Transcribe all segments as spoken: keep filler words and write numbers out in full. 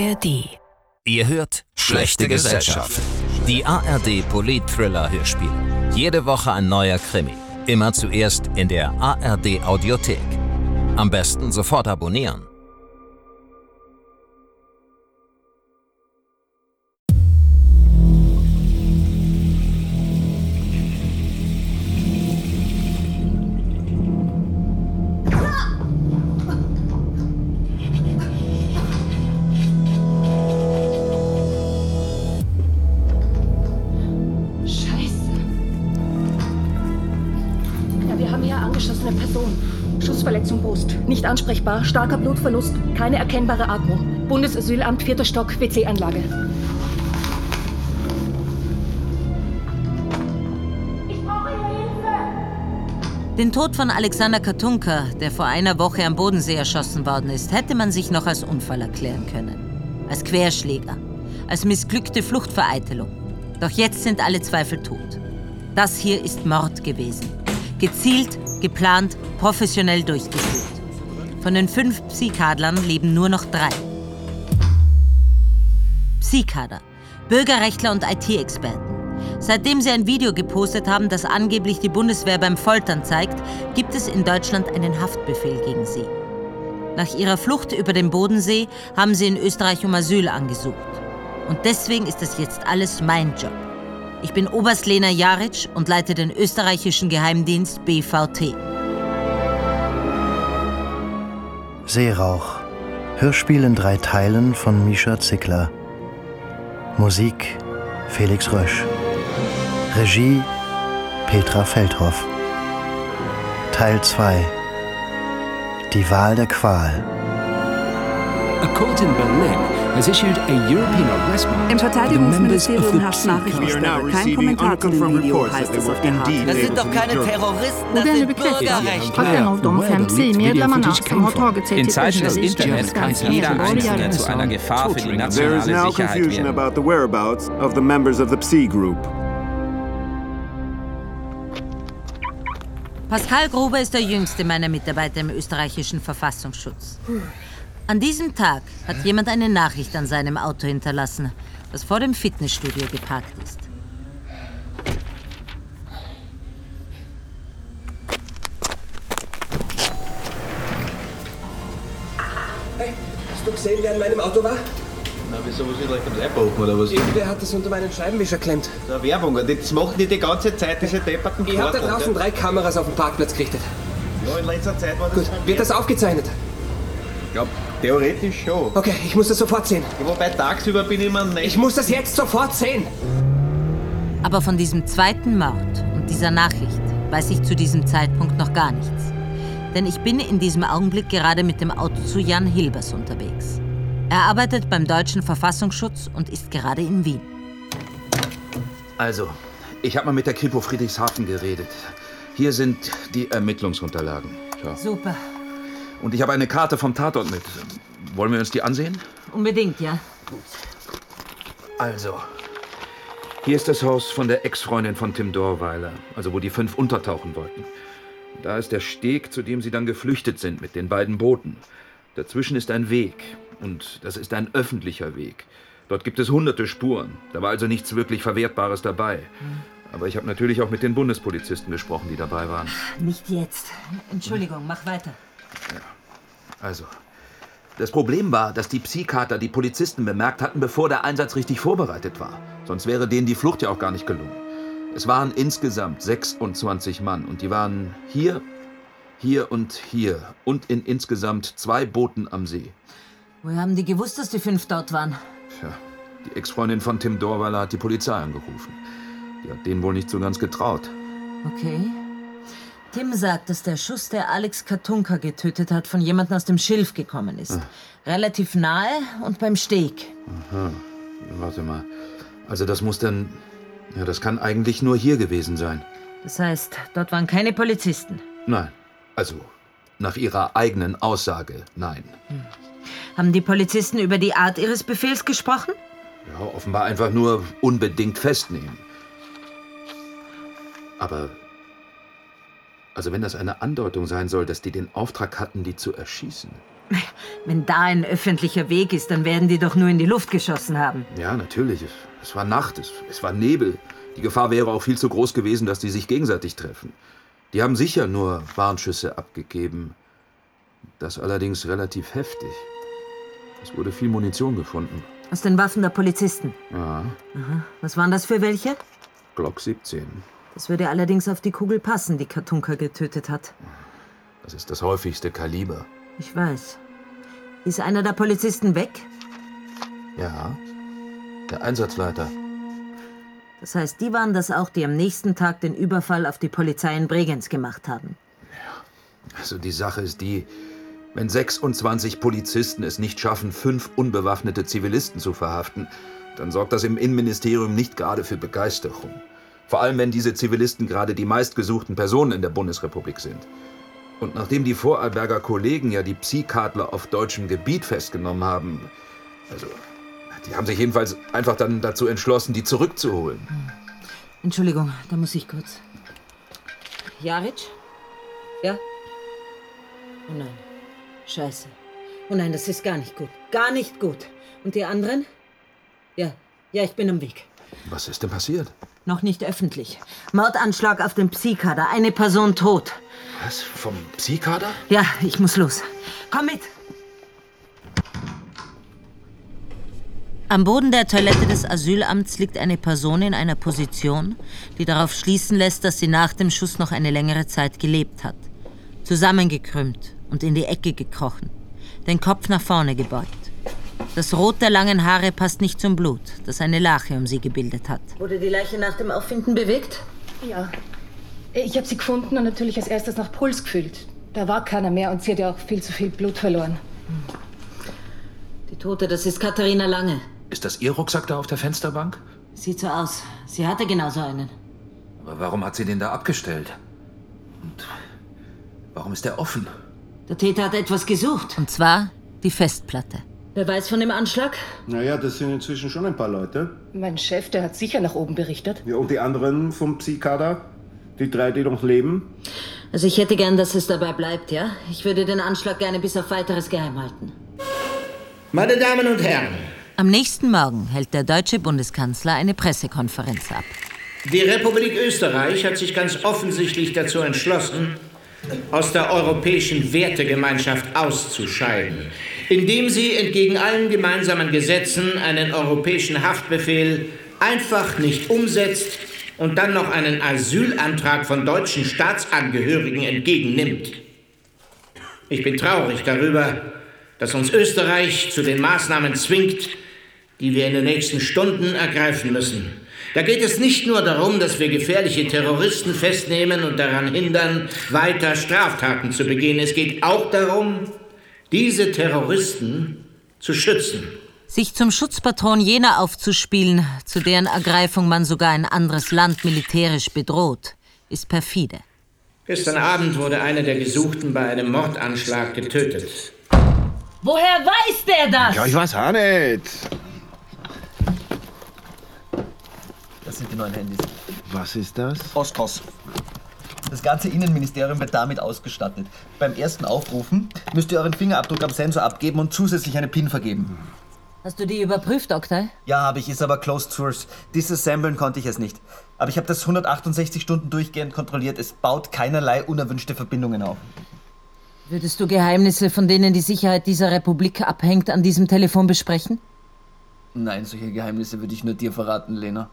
A R D. Ihr hört Schlechte Gesellschaft. Die A R D Polit-Thriller-Hörspiel. Jede Woche ein neuer Krimi. Immer zuerst in der A R D Audiothek. Am besten sofort abonnieren. Nicht ansprechbar, starker Blutverlust, keine erkennbare Atmung. Bundesasylamt, vierter Stock, W C-Anlage. Ich brauche Hilfe! Den Tod von Alexander Katunka, der vor einer Woche am Bodensee erschossen worden ist, hätte man sich noch als Unfall erklären können. Als Querschläger, als missglückte Fluchtvereitelung. Doch jetzt sind alle Zweifel tot. Das hier ist Mord gewesen. Gezielt, geplant, professionell durchgeführt. Von den fünf Psy-Kadlern leben nur noch drei. Psy-Kader, Bürgerrechtler und I T-Experten. Seitdem sie ein Video gepostet haben, das angeblich die Bundeswehr beim Foltern zeigt, gibt es in Deutschland einen Haftbefehl gegen sie. Nach ihrer Flucht über den Bodensee haben sie in Österreich um Asyl angesucht. Und deswegen ist das jetzt alles mein Job. Ich bin Oberst Lena Jaric und leite den österreichischen Geheimdienst B V T. Seerauch. Hörspiel in drei Teilen von Mischa Zickler. Musik Felix Rösch. Regie Petra Feldhoff. Teil zwei. Die Wahl der Qual. A court in Berlin has issued a European arrest warrant. Im Verteidigungsministerium herrscht Nachrichtensperre. Kein Kommentar zu dem Video, heißt es auf der H T. Das sind doch keine Terroristen, das sind Bürgerrechtler. In Zeiten des Internets kann jeder Einzelne zu einer Gefahr für die nationale Sicherheit werden. Pascal Gruber ist der jüngste meiner Mitarbeiter im österreichischen Verfassungsschutz. An diesem Tag hat jemand eine Nachricht an seinem Auto hinterlassen, das vor dem Fitnessstudio geparkt ist. Hey, hast du gesehen, wer in meinem Auto war? Na, wieso, was ich gleich ums Einpacken oder was? Irgendwer hat das unter meinen Scheibenwischer klemmt. Da Werbung, das machen die die ganze Zeit, diese depperten Karten. Ich hab da draußen drei Kameras auf den Parkplatz gerichtet. Ja, in letzter Zeit war das... Gut, wird das aufgezeichnet? Ich glaube, theoretisch schon. Okay, ich muss das sofort sehen. Wobei tagsüber bin ich mir nicht. Ich muss das jetzt sofort sehen! Aber von diesem zweiten Mord und dieser Nachricht weiß ich zu diesem Zeitpunkt noch gar nichts. Denn ich bin in diesem Augenblick gerade mit dem Auto zu Jan Hilbers unterwegs. Er arbeitet beim deutschen Verfassungsschutz und ist gerade in Wien. Also, ich habe mal mit der Kripo Friedrichshafen geredet. Hier sind die Ermittlungsunterlagen. Ciao. Super. Und ich habe eine Karte vom Tatort mit. Wollen wir uns die ansehen? Unbedingt, ja. Also, hier ist das Haus von der Ex-Freundin von Tim Dorweiler, also wo die fünf untertauchen wollten. Da ist der Steg, zu dem sie dann geflüchtet sind mit den beiden Booten. Dazwischen ist ein Weg und das ist ein öffentlicher Weg. Dort gibt es hunderte Spuren, da war also nichts wirklich Verwertbares dabei. Hm. Aber ich habe natürlich auch mit den Bundespolizisten gesprochen, die dabei waren. Nicht jetzt. Entschuldigung, mach weiter. Ja, also, das Problem war, dass die Psy-Kader die Polizisten bemerkt hatten, bevor der Einsatz richtig vorbereitet war. Sonst wäre denen die Flucht ja auch gar nicht gelungen. Es waren insgesamt sechsundzwanzig Mann und die waren hier, hier und hier und in insgesamt zwei Booten am See. Woher haben die gewusst, dass die fünf dort waren? Tja, die Ex-Freundin von Tim Dorweiler hat die Polizei angerufen. Die hat denen wohl nicht so ganz getraut. Okay. Tim sagt, dass der Schuss, der Alex Katunka getötet hat, von jemandem aus dem Schilf gekommen ist. Ah. Relativ nahe und beim Steg. Aha. Warte mal. Also das muss dann... Ja, das kann eigentlich nur hier gewesen sein. Das heißt, dort waren keine Polizisten? Nein. Also, nach ihrer eigenen Aussage, nein. Hm. Haben die Polizisten über die Art ihres Befehls gesprochen? Ja, offenbar einfach nur unbedingt festnehmen. Aber... Also wenn das eine Andeutung sein soll, dass die den Auftrag hatten, die zu erschießen. Wenn da ein öffentlicher Weg ist, dann werden die doch nur in die Luft geschossen haben. Ja, natürlich. Es, es war Nacht, es, es war Nebel. Die Gefahr wäre auch viel zu groß gewesen, dass die sich gegenseitig treffen. Die haben sicher nur Warnschüsse abgegeben. Das allerdings relativ heftig. Es wurde viel Munition gefunden. Aus den Waffen der Polizisten? Ja. Aha. Was waren das für welche? Glock siebzehn. Das würde allerdings auf die Kugel passen, die Katunka getötet hat. Das ist das häufigste Kaliber. Ich weiß. Ist einer der Polizisten weg? Ja, der Einsatzleiter. Das heißt, die waren das auch, die am nächsten Tag den Überfall auf die Polizei in Bregenz gemacht haben. Ja, also die Sache ist die, wenn sechsundzwanzig Polizisten es nicht schaffen, fünf unbewaffnete Zivilisten zu verhaften, dann sorgt das im Innenministerium nicht gerade für Begeisterung. Vor allem, wenn diese Zivilisten gerade die meistgesuchten Personen in der Bundesrepublik sind. Und nachdem die Vorarlberger Kollegen ja die Psy-Kader auf deutschem Gebiet festgenommen haben, also, die haben sich jedenfalls einfach dann dazu entschlossen, die zurückzuholen. Entschuldigung, da muss ich kurz. Jaric? Ja? Oh nein, scheiße. Oh nein, das ist gar nicht gut. Gar nicht gut. Und die anderen? Ja, ja, ich bin am Weg. Was ist denn passiert? Noch nicht öffentlich. Mordanschlag auf den Psy-Kader. Eine Person tot. Was? Vom Psy-Kader? Ja, ich muss los. Komm mit! Am Boden der Toilette des Asylamts liegt eine Person in einer Position, die darauf schließen lässt, dass sie nach dem Schuss noch eine längere Zeit gelebt hat. Zusammengekrümmt und in die Ecke gekrochen. Den Kopf nach vorne gebeugt. Das Rot der langen Haare passt nicht zum Blut, das eine Lache um sie gebildet hat. Wurde die Leiche nach dem Auffinden bewegt? Ja. Ich habe sie gefunden und natürlich als erstes nach Puls gefühlt. Da war keiner mehr und sie hat ja auch viel zu viel Blut verloren. Die Tote, das ist Katharina Lange. Ist das ihr Rucksack da auf der Fensterbank? Sieht so aus. Sie hatte genauso einen. Aber warum hat sie den da abgestellt? Und warum ist der offen? Der Täter hat etwas gesucht. Und zwar die Festplatte. Wer weiß von dem Anschlag? Naja, das sind inzwischen schon ein paar Leute. Mein Chef, der hat sicher nach oben berichtet. Ja, und die anderen vom Psy-Kader? Die drei, die noch leben? Also ich hätte gern, dass es dabei bleibt, ja? Ich würde den Anschlag gerne bis auf Weiteres geheim halten. Meine Damen und Herren! Am nächsten Morgen hält der deutsche Bundeskanzler eine Pressekonferenz ab. Die Republik Österreich hat sich ganz offensichtlich dazu entschlossen, aus der europäischen Wertegemeinschaft auszuscheiden, indem sie entgegen allen gemeinsamen Gesetzen einen europäischen Haftbefehl einfach nicht umsetzt und dann noch einen Asylantrag von deutschen Staatsangehörigen entgegennimmt. Ich bin traurig darüber, dass uns Österreich zu den Maßnahmen zwingt, die wir in den nächsten Stunden ergreifen müssen. Da geht es nicht nur darum, dass wir gefährliche Terroristen festnehmen und daran hindern, weiter Straftaten zu begehen. Es geht auch darum, diese Terroristen zu schützen. Sich zum Schutzpatron jener aufzuspielen, zu deren Ergreifung man sogar ein anderes Land militärisch bedroht, ist perfide. Gestern Abend wurde einer der Gesuchten bei einem Mordanschlag getötet. Woher weiß der das? Ja, ich weiß auch nicht. Das sind die neuen Handys. Was ist das? Ostkos. Das ganze Innenministerium wird damit ausgestattet. Beim ersten Aufrufen müsst ihr euren Fingerabdruck am Sensor abgeben und zusätzlich eine PIN vergeben. Hast du die überprüft, Oktay? Ja, habe ich. Ist aber closed source. Disassembeln konnte ich es nicht. Aber ich habe das hundertachtundsechzig Stunden durchgehend kontrolliert. Es baut keinerlei unerwünschte Verbindungen auf. Würdest du Geheimnisse, von denen die Sicherheit dieser Republik abhängt, an diesem Telefon besprechen? Nein, solche Geheimnisse würde ich nur dir verraten, Lena.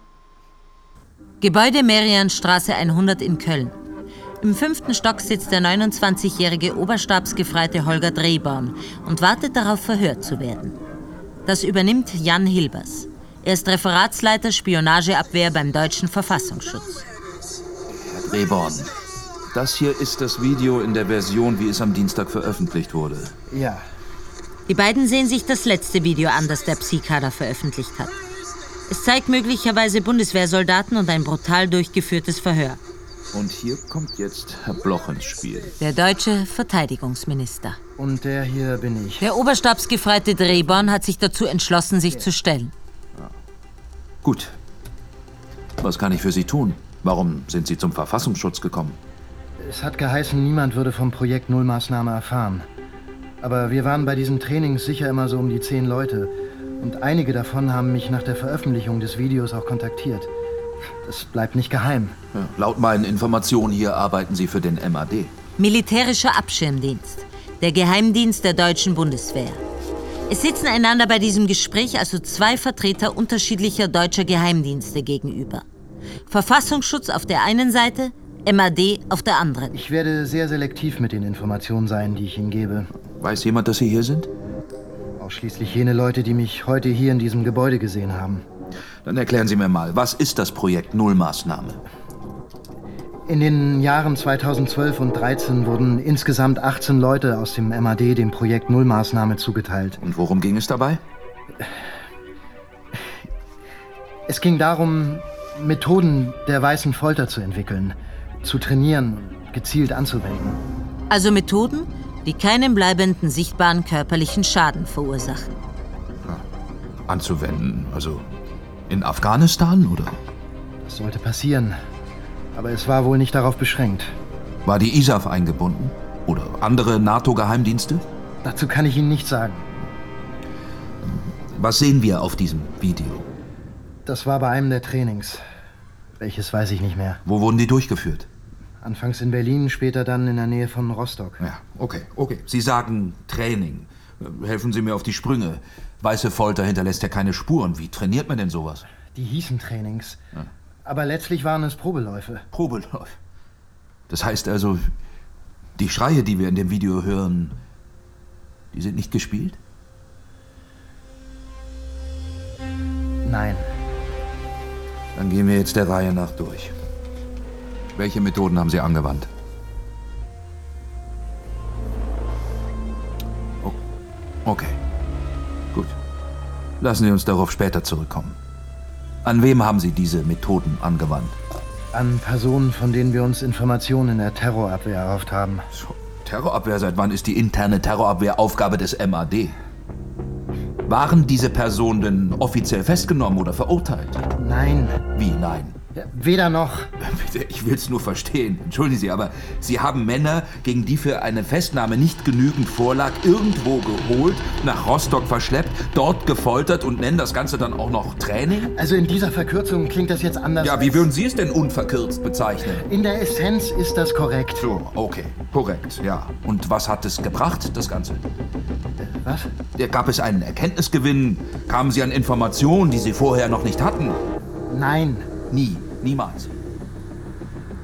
Gebäude Merianstraße hundert in Köln. Im fünften Stock sitzt der neunundzwanzigjährige Oberstabsgefreite Holger Drehborn und wartet darauf, verhört zu werden. Das übernimmt Jan Hilbers. Er ist Referatsleiter Spionageabwehr beim deutschen Verfassungsschutz. Herr Drehborn, das hier ist das Video in der Version, wie es am Dienstag veröffentlicht wurde. Ja. Die beiden sehen sich das letzte Video an, das der Psy-Kader veröffentlicht hat. Es zeigt möglicherweise Bundeswehrsoldaten und ein brutal durchgeführtes Verhör. Und hier kommt jetzt Herr Bloch ins Spiel. Der deutsche Verteidigungsminister. Und der hier bin ich. Der Oberstabsgefreite Drehborn hat sich dazu entschlossen, sich ja. zu stellen. Ja. Gut. Was kann ich für Sie tun? Warum sind Sie zum Verfassungsschutz gekommen? Es hat geheißen, niemand würde vom Projekt Nullmaßnahme erfahren. Aber wir waren bei diesen Trainings sicher immer so um die zehn Leute. Und einige davon haben mich nach der Veröffentlichung des Videos auch kontaktiert. Das bleibt nicht geheim. Ja, laut meinen Informationen hier arbeiten Sie für den M A D. Militärischer Abschirmdienst. Der Geheimdienst der deutschen Bundeswehr. Es sitzen einander bei diesem Gespräch also zwei Vertreter unterschiedlicher deutscher Geheimdienste gegenüber. Verfassungsschutz auf der einen Seite, M A D auf der anderen. Ich werde sehr selektiv mit den Informationen sein, die ich Ihnen gebe. Weiß jemand, dass Sie hier sind? Ausschließlich jene Leute, die mich heute hier in diesem Gebäude gesehen haben. Dann erklären Sie mir mal, was ist das Projekt Nullmaßnahme? In den Jahren zweitausendzwölf und zweitausenddreizehn wurden insgesamt achtzehn Leute aus dem M A D dem Projekt Nullmaßnahme zugeteilt. Und worum ging es dabei? Es ging darum, Methoden der weißen Folter zu entwickeln, zu trainieren und gezielt anzuwenden. Also Methoden, die keinen bleibenden, sichtbaren körperlichen Schaden verursachen. Ja, anzuwenden, also in Afghanistan, oder? Das sollte passieren. Aber es war wohl nicht darauf beschränkt. War die I S A F eingebunden? Oder andere NATO-Geheimdienste? Dazu kann ich Ihnen nichts sagen. Was sehen wir auf diesem Video? Das war bei einem der Trainings. Welches weiß ich nicht mehr. Wo wurden die durchgeführt? Anfangs in Berlin, später dann in der Nähe von Rostock. Ja, okay, okay. Sie sagen Training. Helfen Sie mir auf die Sprünge. Weiße Folter hinterlässt ja keine Spuren. Wie trainiert man denn sowas? Die hießen Trainings. Ja. Aber letztlich waren es Probeläufe. Probeläufe. Das heißt also, die Schreie, die wir in dem Video hören, die sind nicht gespielt? Nein. Dann gehen wir jetzt der Reihe nach durch. Welche Methoden haben Sie angewandt? Oh. Okay. Gut. Lassen Sie uns darauf später zurückkommen. An wem haben Sie diese Methoden angewandt? An Personen, von denen wir uns Informationen in der Terrorabwehr erhofft haben. So, Terrorabwehr? Seit wann ist die interne Terrorabwehr Aufgabe des M A D? Waren diese Personen denn offiziell festgenommen oder verurteilt? Nein. Wie nein? Ja, weder noch. Ich will es nur verstehen. Entschuldigen Sie, aber Sie haben Männer, gegen die für eine Festnahme nicht genügend vorlag, irgendwo geholt, nach Rostock verschleppt, dort gefoltert und nennen das Ganze dann auch noch Training? Also in dieser Verkürzung klingt das jetzt anders. Ja, wie würden Sie es denn unverkürzt bezeichnen? In der Essenz ist das korrekt. So, okay. Korrekt, ja. Und was hat es gebracht, das Ganze? Was? Gab es einen Erkenntnisgewinn? Kamen Sie an Informationen, die Sie vorher noch nicht hatten? Nein. Nie. Niemals?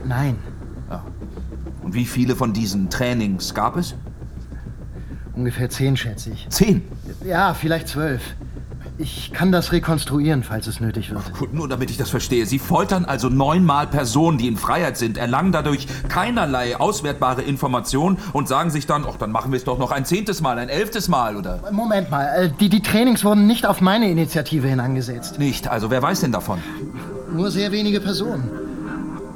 Nein. Ja. Und wie viele von diesen Trainings gab es? Ungefähr zehn, schätze ich. Zehn? Ja, vielleicht zwölf. Ich kann das rekonstruieren, falls es nötig wird. Ach gut, nur damit ich das verstehe. Sie foltern also neunmal Personen, die in Freiheit sind, erlangen dadurch keinerlei auswertbare Informationen und sagen sich dann, ach, dann machen wir es doch noch ein zehntes Mal, ein elftes Mal, oder? Moment mal, die, die Trainings wurden nicht auf meine Initiative hin angesetzt. Nicht? Also wer weiß denn davon? Nur sehr wenige Personen.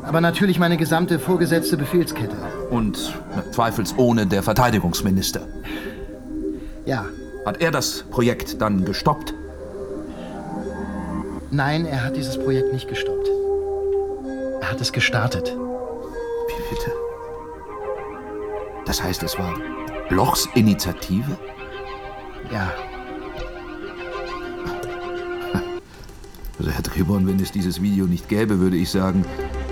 Aber natürlich meine gesamte vorgesetzte Befehlskette. Und zweifelsohne der Verteidigungsminister. Ja. Hat er das Projekt dann gestoppt? Nein, er hat dieses Projekt nicht gestoppt. Er hat es gestartet. Wie bitte? Das heißt, es war Blochs Initiative? Ja. Also Herr Drehborn, wenn es dieses Video nicht gäbe, würde ich sagen,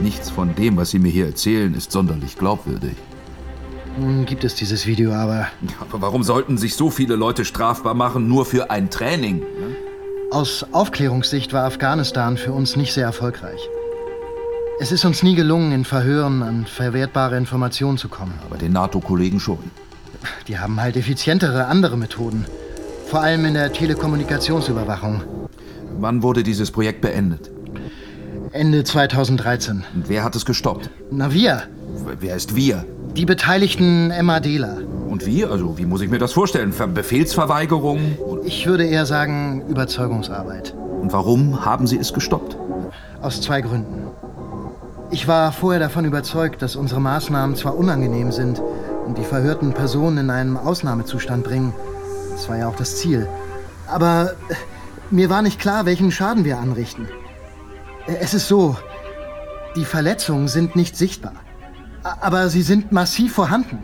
nichts von dem, was Sie mir hier erzählen, ist sonderlich glaubwürdig. Nun gibt es dieses Video aber. Ja, aber warum sollten sich so viele Leute strafbar machen, nur für ein Training? Aus Aufklärungssicht war Afghanistan für uns nicht sehr erfolgreich. Es ist uns nie gelungen, in Verhören an verwertbare Informationen zu kommen. Aber den NATO-Kollegen schon. Die haben halt effizientere, andere Methoden. Vor allem in der Telekommunikationsüberwachung. Wann wurde dieses Projekt beendet? Ende zweitausenddreizehn. Und wer hat es gestoppt? Na, wir. Wer ist wir? Die beteiligten M A D ler. Und wie? Also, wie muss ich mir das vorstellen? Befehlsverweigerung? Ich würde eher sagen, Überzeugungsarbeit. Und warum haben Sie es gestoppt? Aus zwei Gründen. Ich war vorher davon überzeugt, dass unsere Maßnahmen zwar unangenehm sind und die verhörten Personen in einen Ausnahmezustand bringen. Das war ja auch das Ziel. Aber mir war nicht klar, welchen Schaden wir anrichten. Es ist so, die Verletzungen sind nicht sichtbar, aber sie sind massiv vorhanden.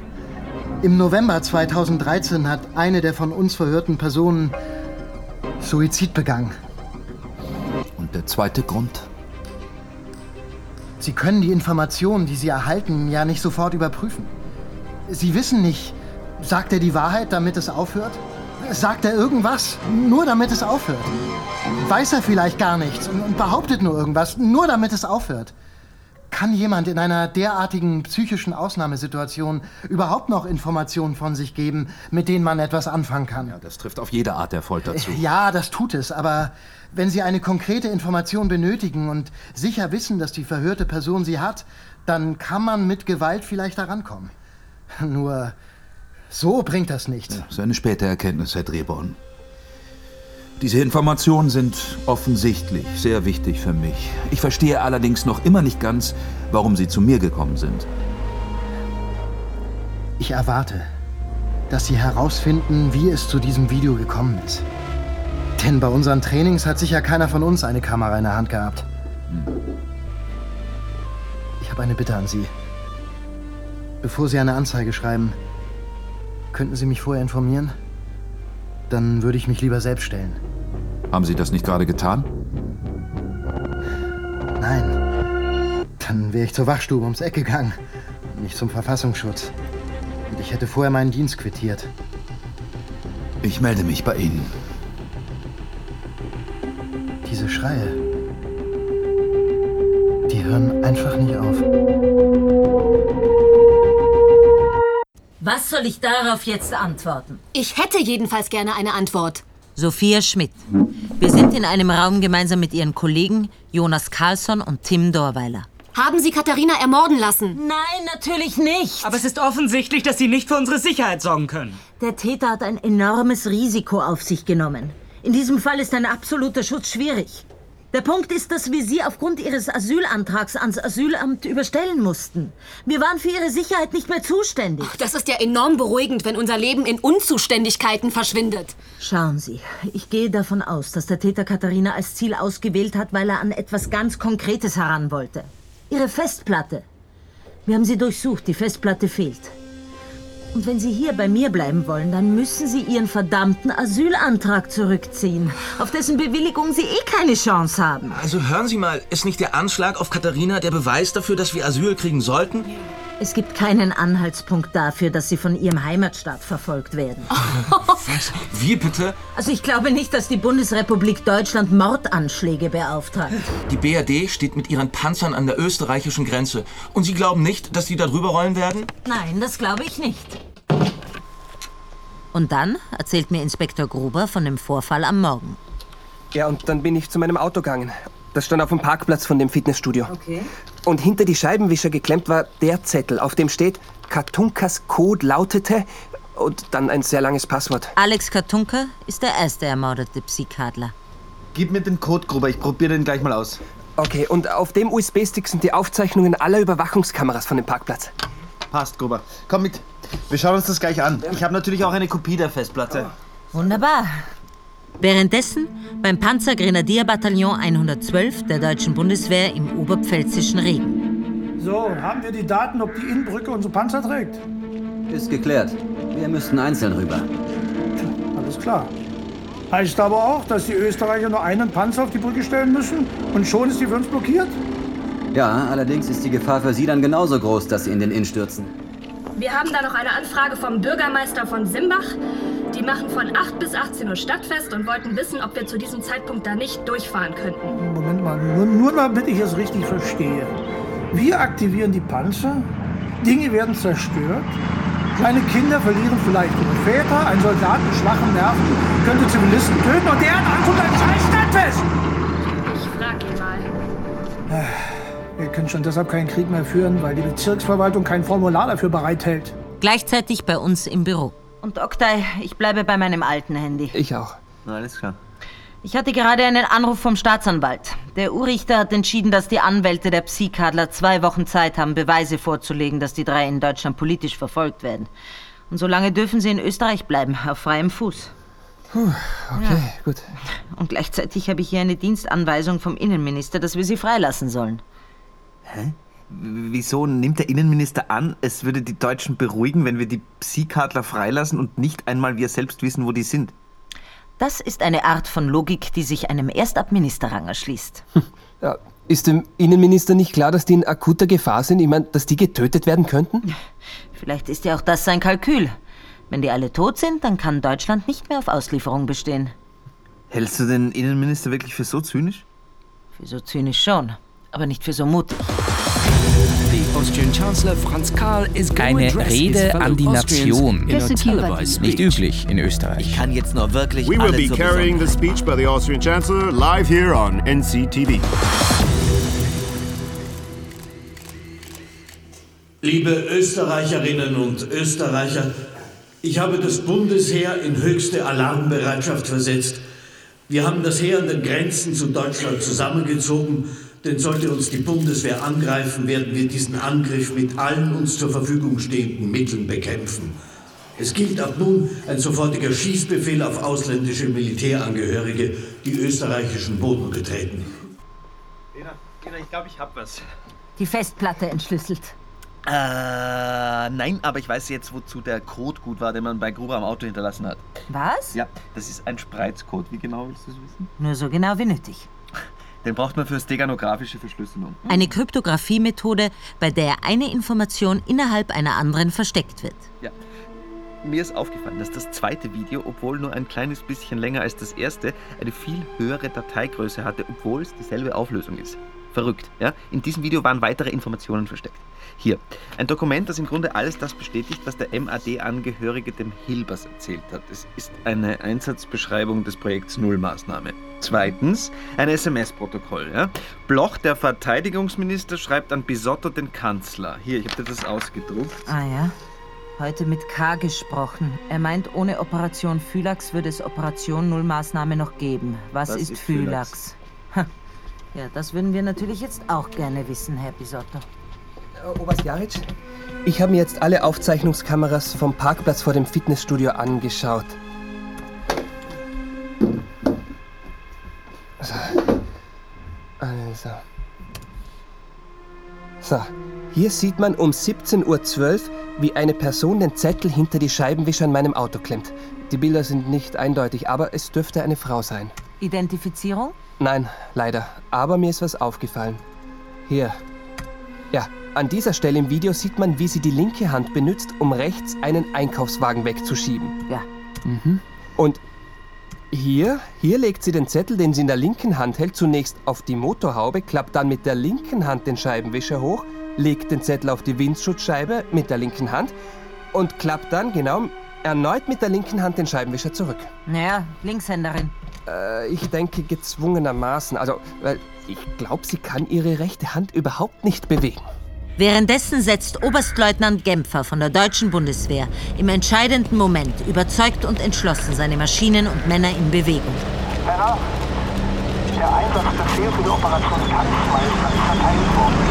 Im November zweitausenddreizehn hat eine der von uns verhörten Personen Suizid begangen. Und der zweite Grund? Sie können die Informationen, die Sie erhalten, ja nicht sofort überprüfen. Sie wissen nicht, sagt er die Wahrheit, damit es aufhört? Sagt er irgendwas, nur damit es aufhört? Weiß er vielleicht gar nichts und behauptet nur irgendwas, nur damit es aufhört? Kann jemand in einer derartigen psychischen Ausnahmesituation überhaupt noch Informationen von sich geben, mit denen man etwas anfangen kann? Ja, das trifft auf jede Art der Folter zu. Ja, das tut es, aber wenn Sie eine konkrete Information benötigen und sicher wissen, dass die verhörte Person sie hat, dann kann man mit Gewalt vielleicht da rankommen. Nur so bringt das nichts. Ja, das ist eine späte Erkenntnis, Herr Drehborn. Diese Informationen sind offensichtlich sehr wichtig für mich. Ich verstehe allerdings noch immer nicht ganz, warum Sie zu mir gekommen sind. Ich erwarte, dass Sie herausfinden, wie es zu diesem Video gekommen ist. Denn bei unseren Trainings hat sicher keiner von uns eine Kamera in der Hand gehabt. Hm. Ich habe eine Bitte an Sie. Bevor Sie eine Anzeige schreiben, könnten Sie mich vorher informieren? Dann würde ich mich lieber selbst stellen. Haben Sie das nicht gerade getan? Nein. Dann wäre ich zur Wachstube ums Eck gegangen. Nicht zum Verfassungsschutz. Und ich hätte vorher meinen Dienst quittiert. Ich melde mich bei Ihnen. Diese Schreie, die hören einfach nicht auf. Was soll ich darauf jetzt antworten? Ich hätte jedenfalls gerne eine Antwort. Sophia Schmidt. Wir sind in einem Raum gemeinsam mit Ihren Kollegen Jonas Karlsson und Tim Dorweiler. Haben Sie Katharina ermorden lassen? Nein, natürlich nicht. Aber es ist offensichtlich, dass Sie nicht für unsere Sicherheit sorgen können. Der Täter hat ein enormes Risiko auf sich genommen. In diesem Fall ist ein absoluter Schutz schwierig. Der Punkt ist, dass wir Sie aufgrund Ihres Asylantrags ans Asylamt überstellen mussten. Wir waren für Ihre Sicherheit nicht mehr zuständig. Ach, das ist ja enorm beruhigend, wenn unser Leben in Unzuständigkeiten verschwindet. Schauen Sie, ich gehe davon aus, dass der Täter Katharina als Ziel ausgewählt hat, weil er an etwas ganz Konkretes heran wollte. Ihre Festplatte. Wir haben sie durchsucht, die Festplatte fehlt. Und wenn Sie hier bei mir bleiben wollen, dann müssen Sie Ihren verdammten Asylantrag zurückziehen, auf dessen Bewilligung Sie eh keine Chance haben. Also hören Sie mal, ist nicht der Anschlag auf Katharina der Beweis dafür, dass wir Asyl kriegen sollten? Es gibt keinen Anhaltspunkt dafür, dass Sie von Ihrem Heimatstaat verfolgt werden. Was? Wie bitte? Also ich glaube nicht, dass die Bundesrepublik Deutschland Mordanschläge beauftragt. Die B R D steht mit ihren Panzern an der österreichischen Grenze. Und Sie glauben nicht, dass die da drüber rollen werden? Nein, das glaube ich nicht. Und dann erzählt mir Inspektor Gruber von dem Vorfall am Morgen. Ja, und dann bin ich zu meinem Auto gegangen. Das stand auf dem Parkplatz von dem Fitnessstudio. Okay. Und hinter die Scheibenwischer geklemmt war der Zettel, auf dem steht, Katunkas Code lautete und dann ein sehr langes Passwort. Alex Katunka ist der erste ermordete Psy-Kadler. Gib mir den Code, Gruber, ich probiere den gleich mal aus. Okay, und auf dem U S B-Stick sind die Aufzeichnungen aller Überwachungskameras von dem Parkplatz. Passt, Gruber. Komm mit, wir schauen uns das gleich an. Ich habe natürlich auch eine Kopie der Festplatte. Oh. Wunderbar. Währenddessen beim Panzergrenadierbataillon hundertzwölf der Deutschen Bundeswehr im oberpfälzischen Regen. So, haben wir die Daten, ob die Innenbrücke unsere Panzer trägt? Ist geklärt. Wir müssten einzeln rüber. Alles klar. Heißt aber auch, dass die Österreicher nur einen Panzer auf die Brücke stellen müssen und schon ist die für uns blockiert? Ja, allerdings ist die Gefahr für Sie dann genauso groß, dass Sie in den Inn stürzen. Wir haben da noch eine Anfrage vom Bürgermeister von Simbach. Die machen von acht bis achtzehn Uhr Stadtfest und wollten wissen, ob wir zu diesem Zeitpunkt da nicht durchfahren könnten. Moment mal, nur, nur damit ich es richtig verstehe. Wir aktivieren die Panzer, Dinge werden zerstört, kleine Kinder verlieren vielleicht ihre Väter, ein Soldat mit schwachen Nerven könnte Zivilisten töten und der hat Angst vor einem scheiß Stadtfest! Ich frag ihn mal. Wir können schon deshalb keinen Krieg mehr führen, weil die Bezirksverwaltung kein Formular dafür bereithält. Gleichzeitig bei uns im Büro. Und Oktay, ich bleibe bei meinem alten Handy. Ich auch. Na, alles klar. Ich hatte gerade einen Anruf vom Staatsanwalt. Der U-Richter hat entschieden, dass die Anwälte der Psy-Kadler zwei Wochen Zeit haben, Beweise vorzulegen, dass die drei in Deutschland politisch verfolgt werden. Und solange dürfen sie in Österreich bleiben, auf freiem Fuß. Puh, okay, ja. Gut. Und gleichzeitig habe ich hier eine Dienstanweisung vom Innenminister, dass wir sie freilassen sollen. Hä? Wieso nimmt der Innenminister an, es würde die Deutschen beruhigen, wenn wir die Psy-Kader freilassen und nicht einmal wir selbst wissen, wo die sind? Das ist eine Art von Logik, die sich einem erst ab Ministerrang erschließt. Hm. Ja, ist dem Innenminister nicht klar, dass die in akuter Gefahr sind? Ich meine, dass die getötet werden könnten? Vielleicht ist ja auch das sein Kalkül. Wenn die alle tot sind, dann kann Deutschland nicht mehr auf Auslieferung bestehen. Hältst du den Innenminister wirklich für so zynisch? Für so zynisch schon, aber nicht für so mutig. Eine Rede an die Nation. Nicht üblich in Österreich. Ich kann jetzt nur wirklich We will be carrying the speech by the Austrian Chancellor live here on N C T V. Liebe Österreicherinnen und Österreicher, ich habe das Bundesheer in höchste Alarmbereitschaft versetzt. Wir haben das Heer an den Grenzen zu Deutschland zusammengezogen. Denn sollte uns die Bundeswehr angreifen, werden wir diesen Angriff mit allen uns zur Verfügung stehenden Mitteln bekämpfen. Es gilt ab nun ein sofortiger Schießbefehl auf ausländische Militärangehörige, die österreichischen Boden betreten. Lena, Lena ich glaube, ich hab was. Die Festplatte entschlüsselt. Äh, nein, aber ich weiß jetzt, wozu der Code gut war, den man bei Gruber am Auto hinterlassen hat. Was? Ja, das ist ein Spreizcode. Wie genau willst du es wissen? Nur so genau wie nötig. Den braucht man für steganografische Verschlüsselung. Eine Kryptographie-Methode, bei der eine Information innerhalb einer anderen versteckt wird. Ja. Mir ist aufgefallen, dass das zweite Video, obwohl nur ein kleines bisschen länger als das erste, eine viel höhere Dateigröße hatte, obwohl es dieselbe Auflösung ist. Verrückt, ja? In diesem Video waren weitere Informationen versteckt. Hier, ein Dokument, das im Grunde alles das bestätigt, was der M A D-Angehörige dem Hilbers erzählt hat. Es ist eine Einsatzbeschreibung des Projekts Nullmaßnahme. Zweitens, ein S M S-Protokoll. Ja? Bloch, der Verteidigungsminister, schreibt an Bisotto, den Kanzler. Hier, ich habe dir das ausgedruckt. Ah ja, heute mit K gesprochen. Er meint, ohne Operation Phylax würde es Operation Nullmaßnahme noch geben. Was, was ist, ist Phylax? Phylax? Ja, das würden wir natürlich jetzt auch gerne wissen, Herr Bisotto. Oberst Jaric, ich habe mir jetzt alle Aufzeichnungskameras vom Parkplatz vor dem Fitnessstudio angeschaut. So. Also. So. Hier sieht man um siebzehn Uhr zwölf, wie eine Person den Zettel hinter die Scheibenwischer an meinem Auto klemmt. Die Bilder sind nicht eindeutig, aber es dürfte eine Frau sein. Identifizierung? Nein, leider. Aber mir ist was aufgefallen. Hier. Ja, an dieser Stelle im Video sieht man, wie sie die linke Hand benutzt, um rechts einen Einkaufswagen wegzuschieben. Ja. Mhm. Und hier, hier legt sie den Zettel, den sie in der linken Hand hält, zunächst auf die Motorhaube, klappt dann mit der linken Hand den Scheibenwischer hoch, legt den Zettel auf die Windschutzscheibe mit der linken Hand und klappt dann, genau, erneut mit der linken Hand den Scheibenwischer zurück. Naja, Linkshänderin. Ich denke gezwungenermaßen, also weil ich glaube, sie kann ihre rechte Hand überhaupt nicht bewegen. Währenddessen setzt Oberstleutnant Gempfer von der deutschen Bundeswehr im entscheidenden Moment überzeugt und entschlossen seine Maschinen und Männer in Bewegung. Männer, der Einsatz befehlt für die Operation Kampfmeister ist verteidigt worden.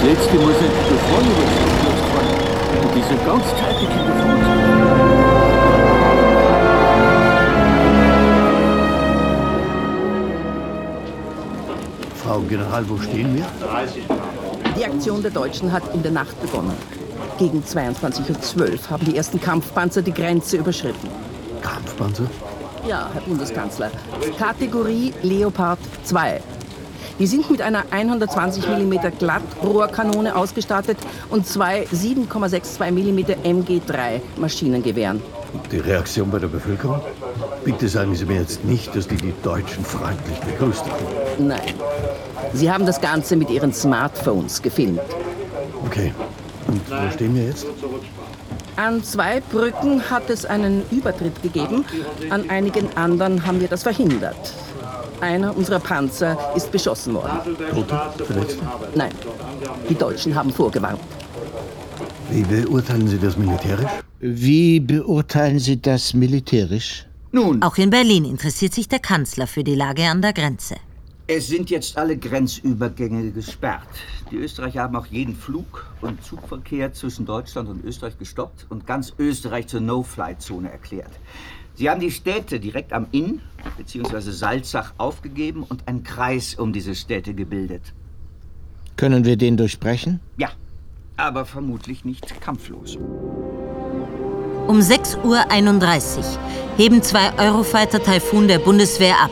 Das letzte Mal sind wir davon über den Flugplatz gefahren. Und die sind ganz zeitig überfahren. Frau General, wo stehen wir? Die Aktion der Deutschen hat in der Nacht begonnen. Gegen zweiundzwanzig Uhr zwölf haben die ersten Kampfpanzer die Grenze überschritten. Kampfpanzer? Ja, Herr Bundeskanzler. Kategorie Leopard zwei. Die sind mit einer hundertzwanzig Millimeter Glattrohrkanone ausgestattet und zwei sieben Komma sechs zwei Millimeter M G drei Maschinengewehren. Und die Reaktion bei der Bevölkerung? Bitte sagen Sie mir jetzt nicht, dass die die Deutschen freundlich begrüßt haben. Nein, sie haben das Ganze mit ihren Smartphones gefilmt. Okay, und wo stehen wir jetzt? An zwei Brücken hat es einen Übertritt gegeben, an einigen anderen haben wir das verhindert. Einer unserer Panzer ist beschossen worden. Tote? Verletzte? Nein. Die Deutschen haben vorgewarnt. Wie beurteilen Sie das militärisch? Wie beurteilen Sie das militärisch? Nun. Auch in Berlin interessiert sich der Kanzler für die Lage an der Grenze. Es sind jetzt alle Grenzübergänge gesperrt. Die Österreicher haben auch jeden Flug- und Zugverkehr zwischen Deutschland und Österreich gestoppt und ganz Österreich zur No-Fly-Zone erklärt. Sie haben die Städte direkt am Inn bzw. Salzach aufgegeben und einen Kreis um diese Städte gebildet. Können wir den durchbrechen? Ja, aber vermutlich nicht kampflos. Um sechs Uhr einunddreißig heben zwei Eurofighter Taifun der Bundeswehr ab.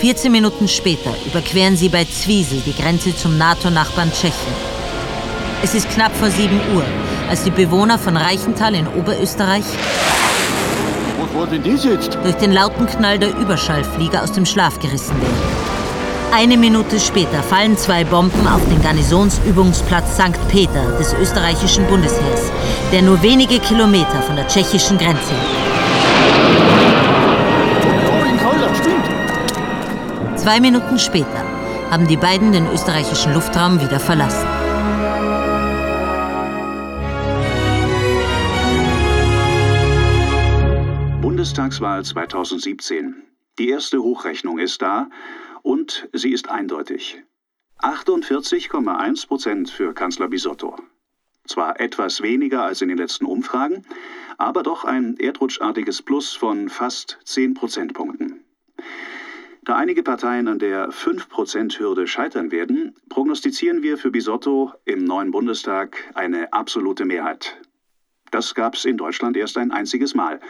vierzehn Minuten später überqueren sie bei Zwiesel die Grenze zum NATO-Nachbarn Tschechien. Es ist knapp vor sieben Uhr, als die Bewohner von Reichenthal in Oberösterreich wo, wo sind die jetzt? durch den lauten Knall der Überschallflieger aus dem Schlaf gerissen werden. Eine Minute später fallen zwei Bomben auf den Garnisonsübungsplatz Sankt Peter des österreichischen Bundesheers, der nur wenige Kilometer von der tschechischen Grenze Zwei Minuten später haben die beiden den österreichischen Luftraum wieder verlassen. Bundestagswahl zweitausendsiebzehn. Die erste Hochrechnung ist da und sie ist eindeutig. achtundvierzig Komma eins Prozent für Kanzler Bisotto. Zwar etwas weniger als in den letzten Umfragen, aber doch ein erdrutschartiges Plus von fast zehn Prozentpunkten. Da einige Parteien an der fünf Prozent Hürde scheitern werden, prognostizieren wir für Bisotto im neuen Bundestag eine absolute Mehrheit. Das gab es in Deutschland erst ein einziges Mal,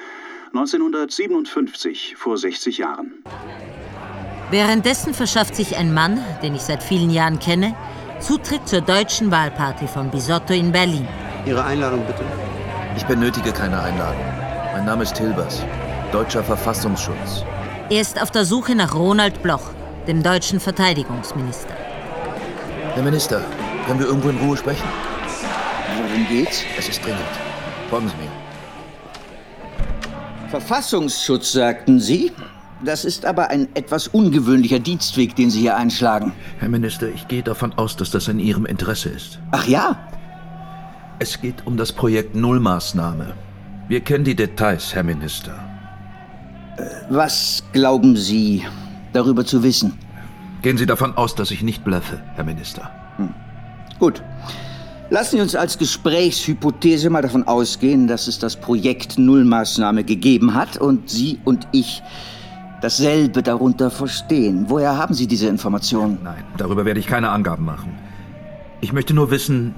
neunzehnhundertsiebenundfünfzig, vor sechzig Jahren. Währenddessen verschafft sich ein Mann, den ich seit vielen Jahren kenne, Zutritt zur deutschen Wahlparty von Bisotto in Berlin. Ihre Einladung bitte. Ich benötige keine Einladung. Mein Name ist Hilbers, deutscher Verfassungsschutz. Er ist auf der Suche nach Ronald Bloch, dem deutschen Verteidigungsminister. Herr Minister, können wir irgendwo in Ruhe sprechen? Worum geht's? Es ist dringend. Folgen Sie mir. Verfassungsschutz, sagten Sie? Das ist aber ein etwas ungewöhnlicher Dienstweg, den Sie hier einschlagen. Herr Minister, ich gehe davon aus, dass das in Ihrem Interesse ist. Ach ja? Es geht um das Projekt Nullmaßnahme. Wir kennen die Details, Herr Minister. Was glauben Sie darüber zu wissen? Gehen Sie davon aus, dass ich nicht bluffe, Herr Minister. Hm. Gut. Lassen Sie uns als Gesprächshypothese mal davon ausgehen, dass es das Projekt Nullmaßnahme gegeben hat und Sie und ich dasselbe darunter verstehen. Woher haben Sie diese Informationen? Nein, darüber werde ich keine Angaben machen. Ich möchte nur wissen,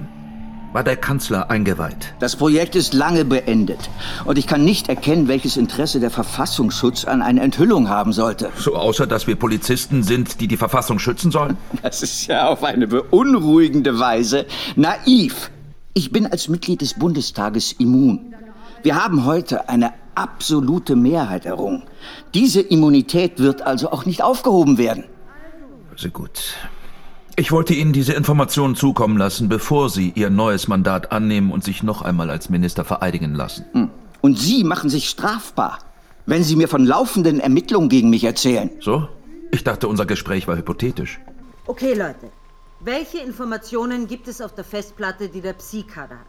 war der Kanzler eingeweiht? Das Projekt ist lange beendet. Und ich kann nicht erkennen, welches Interesse der Verfassungsschutz an einer Enthüllung haben sollte. So außer, dass wir Polizisten sind, die die Verfassung schützen sollen? Das ist ja auf eine beunruhigende Weise naiv. Ich bin als Mitglied des Bundestages immun. Wir haben heute eine absolute Mehrheit errungen. Diese Immunität wird also auch nicht aufgehoben werden. Also gut. Ich wollte Ihnen diese Informationen zukommen lassen, bevor Sie Ihr neues Mandat annehmen und sich noch einmal als Minister vereidigen lassen. Und Sie machen sich strafbar, wenn Sie mir von laufenden Ermittlungen gegen mich erzählen. So? Ich dachte, unser Gespräch war hypothetisch. Okay, Leute. Welche Informationen gibt es auf der Festplatte, die der Psy-Kader hat?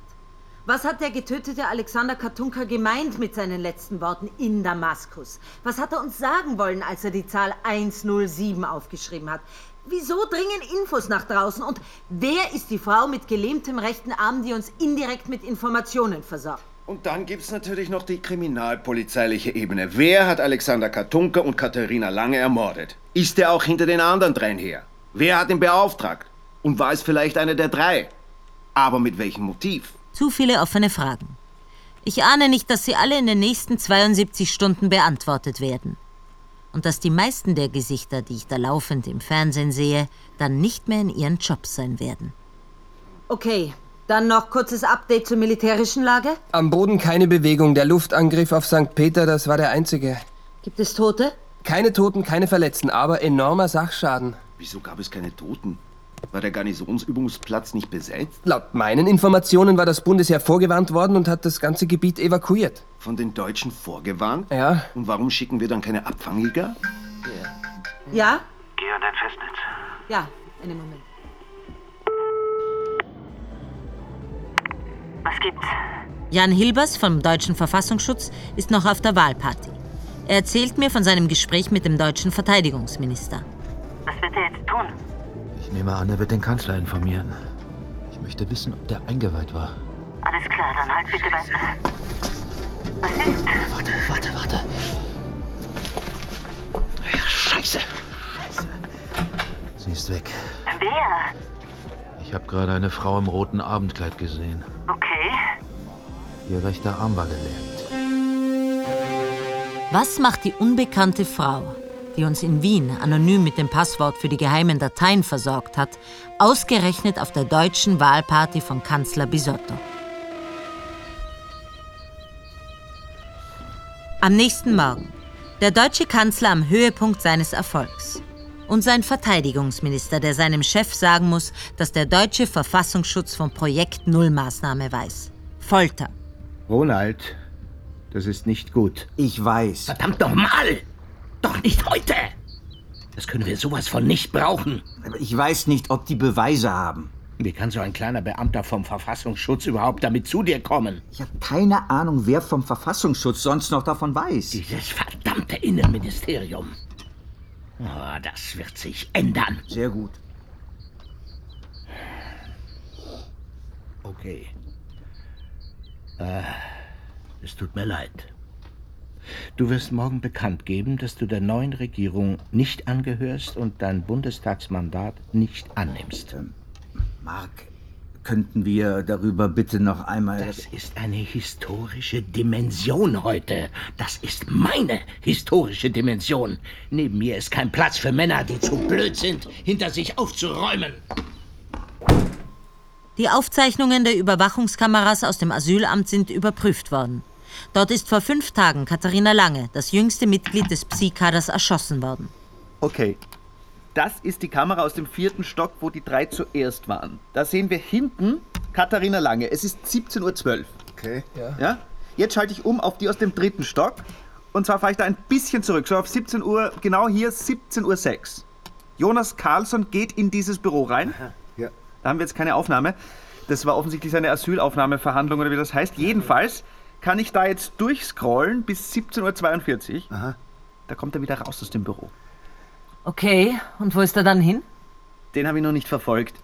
Was hat der getötete Alexander Katunka gemeint mit seinen letzten Worten in Damaskus? Was hat er uns sagen wollen, als er die Zahl hundertsieben aufgeschrieben hat? Wieso dringen Infos nach draußen? Und wer ist die Frau mit gelähmtem rechten Arm, die uns indirekt mit Informationen versorgt? Und dann gibt's natürlich noch die kriminalpolizeiliche Ebene. Wer hat Alexander Katunka und Katharina Lange ermordet? Ist er auch hinter den anderen dreien her? Wer hat ihn beauftragt? Und war es vielleicht einer der drei? Aber mit welchem Motiv? Zu viele offene Fragen. Ich ahne nicht, dass sie alle in den nächsten zweiundsiebzig Stunden beantwortet werden. Und dass die meisten der Gesichter, die ich da laufend im Fernsehen sehe, dann nicht mehr in ihren Jobs sein werden. Okay, dann noch kurzes Update zur militärischen Lage. Am Boden keine Bewegung. Der Luftangriff auf Sankt Peter, das war der einzige. Gibt es Tote? Keine Toten, keine Verletzten, aber enormer Sachschaden. Wieso gab es keine Toten? War der Garnisonsübungsplatz nicht besetzt? Laut meinen Informationen war das Bundesheer vorgewarnt worden und hat das ganze Gebiet evakuiert. Von den Deutschen vorgewarnt? Ja. Und warum schicken wir dann keine Abfangjäger? Ja. Ja? Geh an dein Festnetz. Ja, in dem Moment. Was gibt's? Jan Hilbers vom Deutschen Verfassungsschutz ist noch auf der Wahlparty. Er erzählt mir von seinem Gespräch mit dem deutschen Verteidigungsminister. Was wird er jetzt tun? Ich nehme an, er wird den Kanzler informieren. Ich möchte wissen, ob der eingeweiht war. Alles klar, dann halt bitte weiter. Was ist? Warte, warte, warte. Ja, Scheiße. Scheiße. Sie ist weg. Wer? Ich habe gerade eine Frau im roten Abendkleid gesehen. Okay. Ihr rechter Arm war gelähmt. Was macht die unbekannte Frau, die uns in Wien anonym mit dem Passwort für die geheimen Dateien versorgt hat, ausgerechnet auf der deutschen Wahlparty von Kanzler Bisotto? Am nächsten Morgen, der deutsche Kanzler am Höhepunkt seines Erfolgs und sein Verteidigungsminister, der seinem Chef sagen muss, dass der deutsche Verfassungsschutz vom Projekt Nullmaßnahme weiß. Folter. Ronald, das ist nicht gut. Ich weiß. Verdammt nochmal! Doch nicht heute! Das können wir sowas von nicht brauchen. Aber ich weiß nicht, ob die Beweise haben. Wie kann so ein kleiner Beamter vom Verfassungsschutz überhaupt damit zu dir kommen? Ich habe keine Ahnung, wer vom Verfassungsschutz sonst noch davon weiß. Dieses verdammte Innenministerium. Oh, das wird sich ändern. Sehr gut. Okay. Äh, es tut mir leid. Du wirst morgen bekannt geben, dass du der neuen Regierung nicht angehörst und dein Bundestagsmandat nicht annimmst. Mark, könnten wir darüber bitte noch einmal... Das ist eine historische Dimension heute. Das ist meine historische Dimension. Neben mir ist kein Platz für Männer, die zu blöd sind, hinter sich aufzuräumen. Die Aufzeichnungen der Überwachungskameras aus dem Asylamt sind überprüft worden. Dort ist vor fünf Tagen Katharina Lange, das jüngste Mitglied des Psy-Kaders, erschossen worden. Okay, das ist die Kamera aus dem vierten Stock, wo die drei zuerst waren. Da sehen wir hinten Katharina Lange. Es ist siebzehn Uhr zwölf. Okay, ja. ja? Jetzt schalte ich um auf die aus dem dritten Stock. Und zwar fahre ich da ein bisschen zurück, so auf siebzehn Uhr, genau hier siebzehn Uhr sechs. Jonas Karlsson geht in dieses Büro rein. Aha, ja. Da haben wir jetzt keine Aufnahme. Das war offensichtlich seine Asylaufnahmeverhandlung oder wie das heißt. Jedenfalls kann ich da jetzt durchscrollen bis siebzehn Uhr zweiundvierzig. Aha. Da kommt er wieder raus aus dem Büro. Okay, und wo ist er dann hin? Den habe ich noch nicht verfolgt.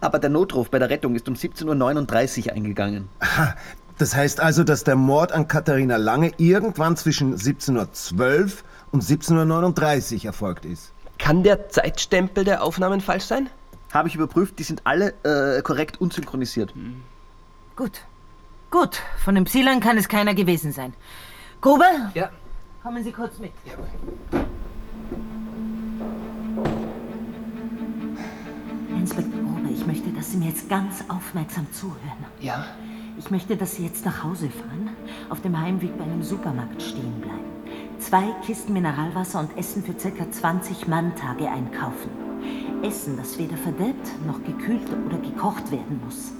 Aber der Notruf bei der Rettung ist um siebzehn Uhr neununddreißig eingegangen. Aha. Das heißt also, dass der Mord an Katharina Lange irgendwann zwischen siebzehn Uhr zwölf und siebzehn Uhr neununddreißig erfolgt ist. Kann der Zeitstempel der Aufnahmen falsch sein? Habe ich überprüft, die sind alle äh, korrekt unsynchronisiert. Hm. Gut. Gut, von den Psylern kann es keiner gewesen sein. Gruber? Ja. Kommen Sie kurz mit. Jawohl. Inspektor Gruber, ich möchte, dass Sie mir jetzt ganz aufmerksam zuhören. Ja. Ich möchte, dass Sie jetzt nach Hause fahren, auf dem Heimweg bei einem Supermarkt stehen bleiben, zwei Kisten Mineralwasser und Essen für ca. zwanzig Manntage einkaufen. Essen, das weder verderbt noch gekühlt oder gekocht werden muss.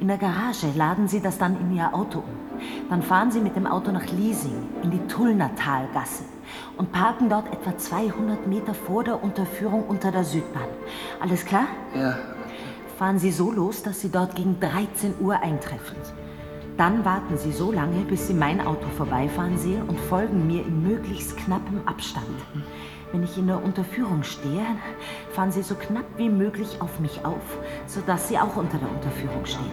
In der Garage laden Sie das dann in Ihr Auto um. Dann fahren Sie mit dem Auto nach Liesing in die Tullnertalgasse und parken dort etwa zweihundert Meter vor der Unterführung unter der Südbahn. Alles klar? Ja. Fahren Sie so los, dass Sie dort gegen dreizehn Uhr eintreffen. Dann warten Sie so lange, bis Sie mein Auto vorbeifahren sehen und folgen mir in möglichst knappem Abstand. Wenn ich in der Unterführung stehe, fahren Sie so knapp wie möglich auf mich auf, sodass Sie auch unter der Unterführung stehen.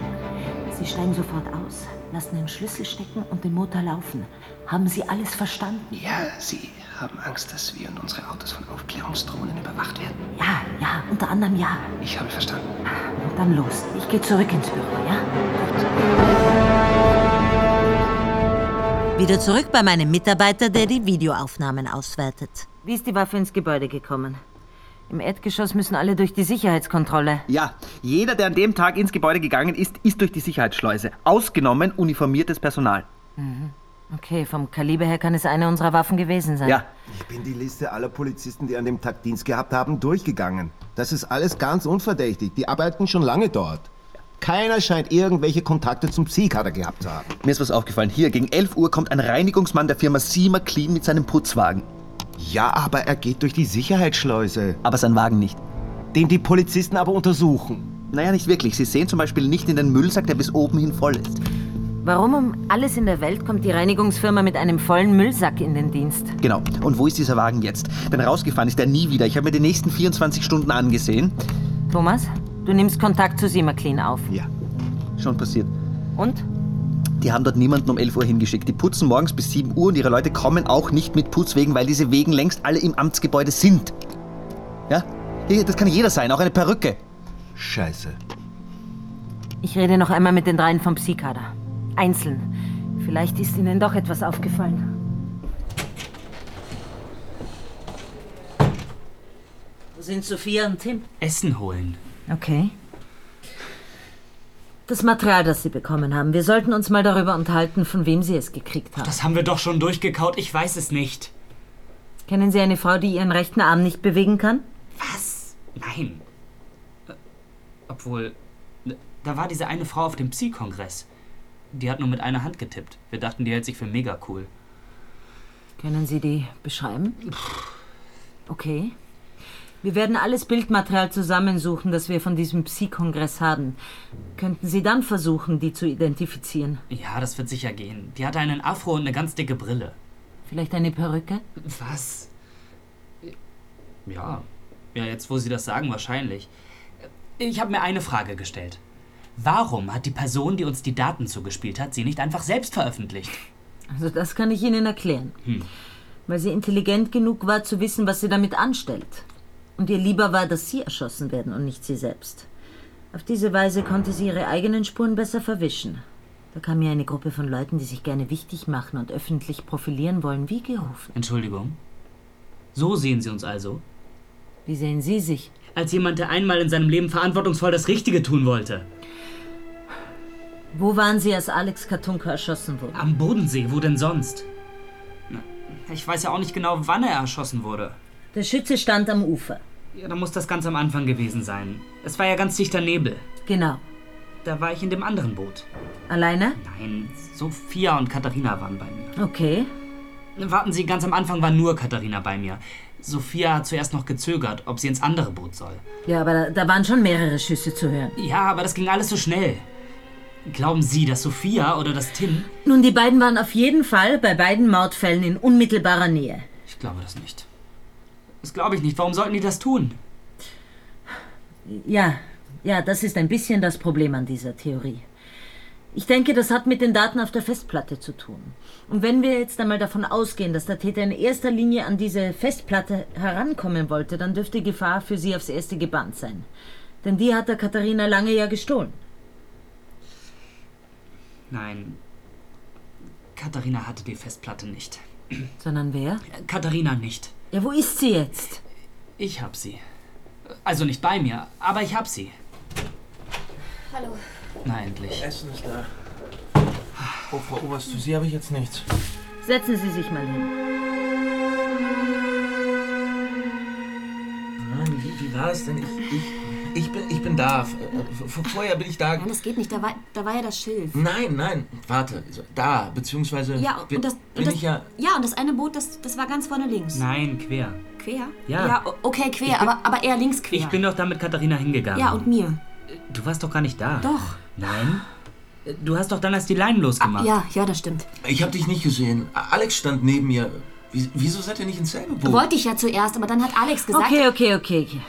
Sie steigen sofort aus, lassen den Schlüssel stecken und den Motor laufen. Haben Sie alles verstanden? Ja, Sie haben Angst, dass wir und unsere Autos von Aufklärungsdrohnen überwacht werden. Ja, ja, unter anderem ja. Ich habe verstanden. Und dann los. Ich gehe zurück ins Büro, ja? Gut. Wieder zurück bei meinem Mitarbeiter, der die Videoaufnahmen auswertet. Wie ist die Waffe ins Gebäude gekommen? Im Erdgeschoss müssen alle durch die Sicherheitskontrolle. Ja, jeder, der an dem Tag ins Gebäude gegangen ist, ist durch die Sicherheitsschleuse. Ausgenommen uniformiertes Personal. Mhm. Okay, vom Kaliber her kann es eine unserer Waffen gewesen sein. Ja. Ich bin die Liste aller Polizisten, die an dem Tag Dienst gehabt haben, durchgegangen. Das ist alles ganz unverdächtig. Die arbeiten schon lange dort. Keiner scheint irgendwelche Kontakte zum Psy-Kader gehabt zu haben. Mir ist was aufgefallen. Hier, gegen elf Uhr kommt ein Reinigungsmann der Firma Sima Clean mit seinem Putzwagen. Ja, aber er geht durch die Sicherheitsschleuse. Aber sein Wagen nicht. Den die Polizisten aber untersuchen. Naja, nicht wirklich. Sie sehen zum Beispiel nicht in den Müllsack, der bis oben hin voll ist. Warum um alles in der Welt kommt die Reinigungsfirma mit einem vollen Müllsack in den Dienst? Genau. Und wo ist dieser Wagen jetzt? Denn rausgefahren ist er nie wieder. Ich habe mir die nächsten vierundzwanzig Stunden angesehen. Thomas, du nimmst Kontakt zu Simaclean auf. Ja, schon passiert. Und? Die haben dort niemanden um elf Uhr hingeschickt. Die putzen morgens bis sieben Uhr und ihre Leute kommen auch nicht mit Putzwegen, weil diese Wegen längst alle im Amtsgebäude sind. Ja? Das kann jeder sein, auch eine Perücke. Scheiße. Ich rede noch einmal mit den dreien vom Psy-Kader. Einzeln. Vielleicht ist ihnen doch etwas aufgefallen. Wo sind Sophia und Tim? Essen holen. Okay. Das Material, das Sie bekommen haben. Wir sollten uns mal darüber unterhalten, von wem Sie es gekriegt haben. Das haben wir doch schon durchgekaut. Ich weiß es nicht. Kennen Sie eine Frau, die ihren rechten Arm nicht bewegen kann? Was? Nein. Obwohl, da war diese eine Frau auf dem Psy-Kongress. Die hat nur mit einer Hand getippt. Wir dachten, die hält sich für mega cool. Können Sie die beschreiben? Okay. Wir werden alles Bildmaterial zusammensuchen, das wir von diesem Psy-Kongress haben. Könnten Sie dann versuchen, die zu identifizieren? Ja, das wird sicher gehen. Die hatte einen Afro und eine ganz dicke Brille. Vielleicht eine Perücke? Was? Ja. Ja, jetzt wo Sie das sagen, wahrscheinlich. Ich habe mir eine Frage gestellt. Warum hat die Person, die uns die Daten zugespielt hat, sie nicht einfach selbst veröffentlicht? Also das kann ich Ihnen erklären. Hm. Weil sie intelligent genug war, zu wissen, was sie damit anstellt. Und ihr lieber war, dass sie erschossen werden und nicht sie selbst. Auf diese Weise konnte sie ihre eigenen Spuren besser verwischen. Da kam mir eine Gruppe von Leuten, die sich gerne wichtig machen und öffentlich profilieren wollen, wie gerufen. Entschuldigung? So sehen Sie uns also? Wie sehen Sie sich? Als jemand, der einmal in seinem Leben verantwortungsvoll das Richtige tun wollte. Wo waren Sie, als Alex Katunka erschossen wurde? Am Bodensee, wo denn sonst? Ich weiß ja auch nicht genau, wann er erschossen wurde. Der Schütze stand am Ufer. Ja, da muss das ganz am Anfang gewesen sein. Es war ja ganz dichter Nebel. Genau. Da war ich in dem anderen Boot. Alleine? Nein, Sophia und Katharina waren bei mir. Okay. Warten Sie, ganz am Anfang war nur Katharina bei mir. Sophia hat zuerst noch gezögert, ob sie ins andere Boot soll. Ja, aber da, da waren schon mehrere Schüsse zu hören. Ja, aber das ging alles so schnell. Glauben Sie, dass Sophia oder dass Tim... Nun, die beiden waren auf jeden Fall bei beiden Mordfällen in unmittelbarer Nähe. Ich glaube das nicht. Das glaube ich nicht. Warum sollten die das tun? Ja, ja, das ist ein bisschen das Problem an dieser Theorie. Ich denke, das hat mit den Daten auf der Festplatte zu tun. Und wenn wir jetzt einmal davon ausgehen, dass der Täter in erster Linie an diese Festplatte herankommen wollte, dann dürfte Gefahr für sie aufs Erste gebannt sein. Denn die hat der Katharina Lange ja gestohlen. Nein, Katharina hatte die Festplatte nicht. Sondern wer? Katharina nicht. Ja, wo ist sie jetzt? Ich hab sie. Also nicht bei mir, aber ich hab sie. Hallo. Na, endlich. Essen ist da. Oh, Frau Oberst, für Sie habe ich jetzt nichts. Setzen Sie sich mal hin. Nein, wie, wie war es denn? Ich... ich Ich bin, ich bin da. Vorher bin ich da. Nein, das geht nicht. Da war, da war ja das Schilf. Nein, nein. Warte. Da, beziehungsweise ja, und das, bin und das, ich ja... Ja, und das eine Boot, das, das war ganz vorne links. Nein, quer. Quer? Ja. Ja, okay, quer, bin, aber, aber eher links quer. Ich bin doch da mit Katharina hingegangen. Ja, und mir. Du warst doch gar nicht da. Doch. Nein. Du hast doch dann erst die Leinen losgemacht. Ah, ja, ja, das stimmt. Ich hab dich nicht gesehen. Alex stand neben mir. Wieso seid ihr nicht ins selbe Boot? Wollte ich ja zuerst, aber dann hat Alex gesagt... Okay, okay, okay, okay.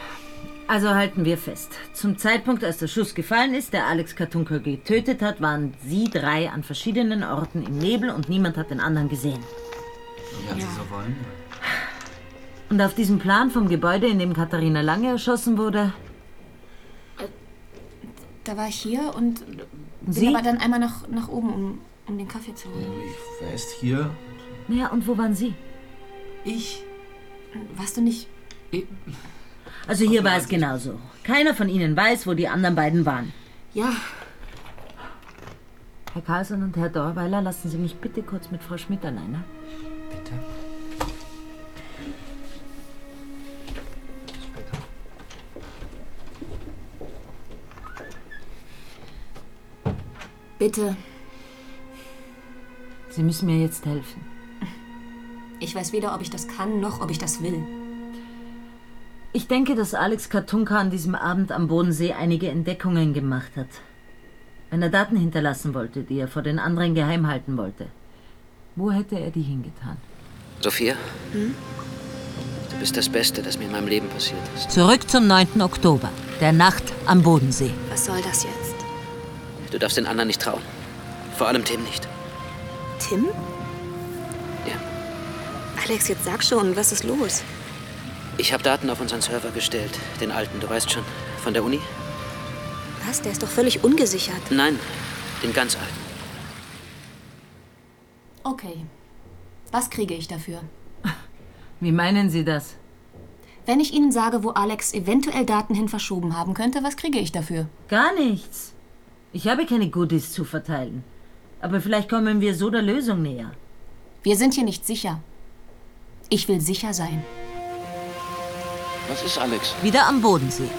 Also halten wir fest. Zum Zeitpunkt, als der Schuss gefallen ist, der Alex Katunka getötet hat, waren Sie drei an verschiedenen Orten im Nebel und niemand hat den anderen gesehen. Ja. Wenn Sie so wollen. Und auf diesem Plan vom Gebäude, in dem Katharina Lange erschossen wurde? Da war ich hier und Sie? Bin aber dann einmal nach, nach oben, um, um den Kaffee zu holen. Ich war erst hier. Naja, und wo waren Sie? Ich? Warst du nicht... Ich. Also hier war es genauso. Keiner von Ihnen weiß, wo die anderen beiden waren. Ja. Herr Carlson und Herr Dorweiler, lassen Sie mich bitte kurz mit Frau Schmidt alleine. Bitte. Bitte. Sie müssen mir jetzt helfen. Ich weiß weder, ob ich das kann, noch ob ich das will. Ich denke, dass Alex Katunka an diesem Abend am Bodensee einige Entdeckungen gemacht hat. wenn er Daten hinterlassen wollte, die er vor den anderen geheim halten wollte. Wo hätte er die hingetan? Sophia? Hm? Du bist das Beste, das mir in meinem Leben passiert ist. Zurück zum neunten Oktober, der Nacht am Bodensee. Was soll das jetzt? Du darfst den anderen nicht trauen. Vor allem Tim nicht. Tim? Ja. Alex, jetzt sag schon, was ist los? Ich habe Daten auf unseren Server gestellt, den alten, du weißt schon, von der Uni. Was, der ist doch völlig ungesichert. Nein, den ganz alten. Okay, was kriege ich dafür? Wie meinen Sie das? Wenn ich Ihnen sage, wo Alex eventuell Daten hin verschoben haben könnte, was kriege ich dafür? Gar nichts. Ich habe keine Goodies zu verteilen. Aber vielleicht kommen wir so der Lösung näher. Wir sind hier nicht sicher. Ich will sicher sein. Was ist, Alex? Wieder am Bodensee.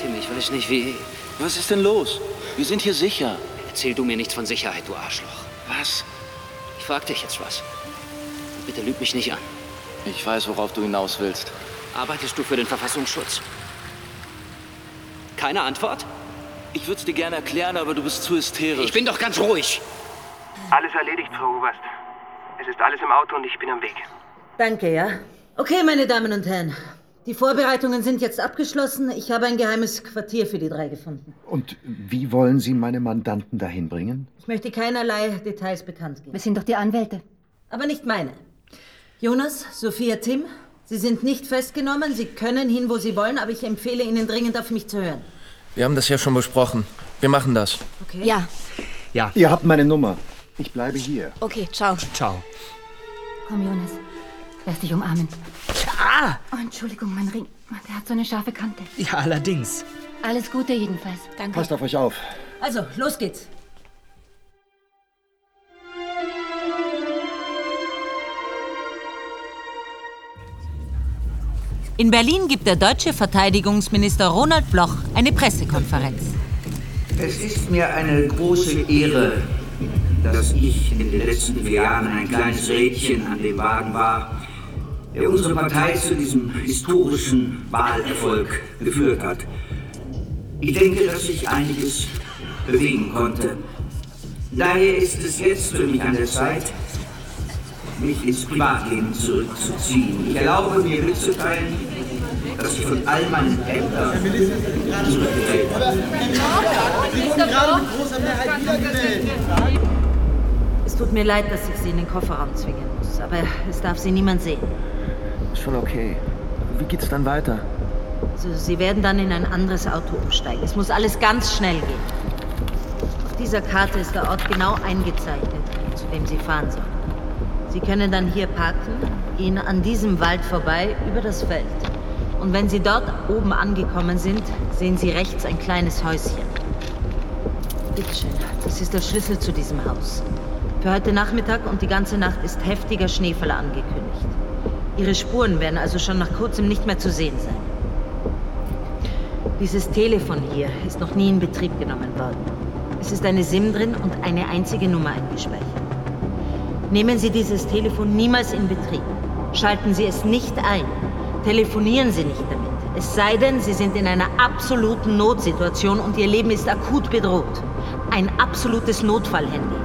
Tim, ich weiß nicht, wie... Was ist denn los? Wir sind hier sicher. Erzähl du mir nichts von Sicherheit, du Arschloch. Was? Ich frag dich jetzt was. Bitte lüg mich nicht an. Ich weiß, worauf du hinaus willst. Arbeitest du für den Verfassungsschutz? Keine Antwort? Ich würde es dir gerne erklären, aber du bist zu hysterisch. Ich bin doch ganz ruhig. Alles erledigt, Frau Oberst. Es ist alles im Auto und ich bin am Weg. Danke, ja. Okay, meine Damen und Herren. Die Vorbereitungen sind jetzt abgeschlossen. Ich habe ein geheimes Quartier für die drei gefunden. Und wie wollen Sie meine Mandanten dahin bringen? Ich möchte keinerlei Details bekannt geben. Wir sind doch die Anwälte. Aber nicht meine. Jonas, Sophia, Tim, Sie sind nicht festgenommen. Sie können hin, wo Sie wollen, aber ich empfehle Ihnen dringend, auf mich zu hören. Wir haben das ja schon besprochen. Wir machen das. Okay. Ja. Ja. Ihr habt meine Nummer. Ich bleibe hier. Okay, ciao. Ciao. Komm, Jonas. Lass dich umarmen. Ah! Oh, Entschuldigung, mein Ring. Der hat so eine scharfe Kante. Ja, allerdings. Alles Gute jedenfalls. Danke. Passt auf euch auf. Also, los geht's. In Berlin gibt der deutsche Verteidigungsminister Ronald Bloch eine Pressekonferenz. Es ist mir eine große Ehre, dass ich in den letzten vier Jahren ein kleines Rädchen an dem Wagen war, der unsere Partei zu diesem historischen Wahlerfolg geführt hat. Ich denke, dass ich einiges bewegen konnte. Daher ist es jetzt für mich an der Zeit, mich ins Privatleben zurückzuziehen. Ich erlaube mir mitzuteilen, dass ich von all meinen Ämtern zurücktreten kann. Es tut mir leid, dass ich Sie in den Kofferraum zwingen muss, aber es darf Sie niemand sehen. Ist schon okay. Wie geht's dann weiter? Also, Sie werden dann in ein anderes Auto umsteigen. Es muss alles ganz schnell gehen. Auf dieser Karte ist der Ort genau eingezeichnet, zu dem Sie fahren sollen. Sie können dann hier parken, gehen an diesem Wald vorbei, über das Feld. Und wenn Sie dort oben angekommen sind, sehen Sie rechts ein kleines Häuschen. Bitte schön, das ist der Schlüssel zu diesem Haus. Für heute Nachmittag und die ganze Nacht ist heftiger Schneefall angekündigt. Ihre Spuren werden also schon nach kurzem nicht mehr zu sehen sein. Dieses Telefon hier ist noch nie in Betrieb genommen worden. Es ist eine SIM drin und eine einzige Nummer eingespeichert. Nehmen Sie dieses Telefon niemals in Betrieb. Schalten Sie es nicht ein. Telefonieren Sie nicht damit. Es sei denn, Sie sind in einer absoluten Notsituation und Ihr Leben ist akut bedroht. Ein absolutes Notfallhandy.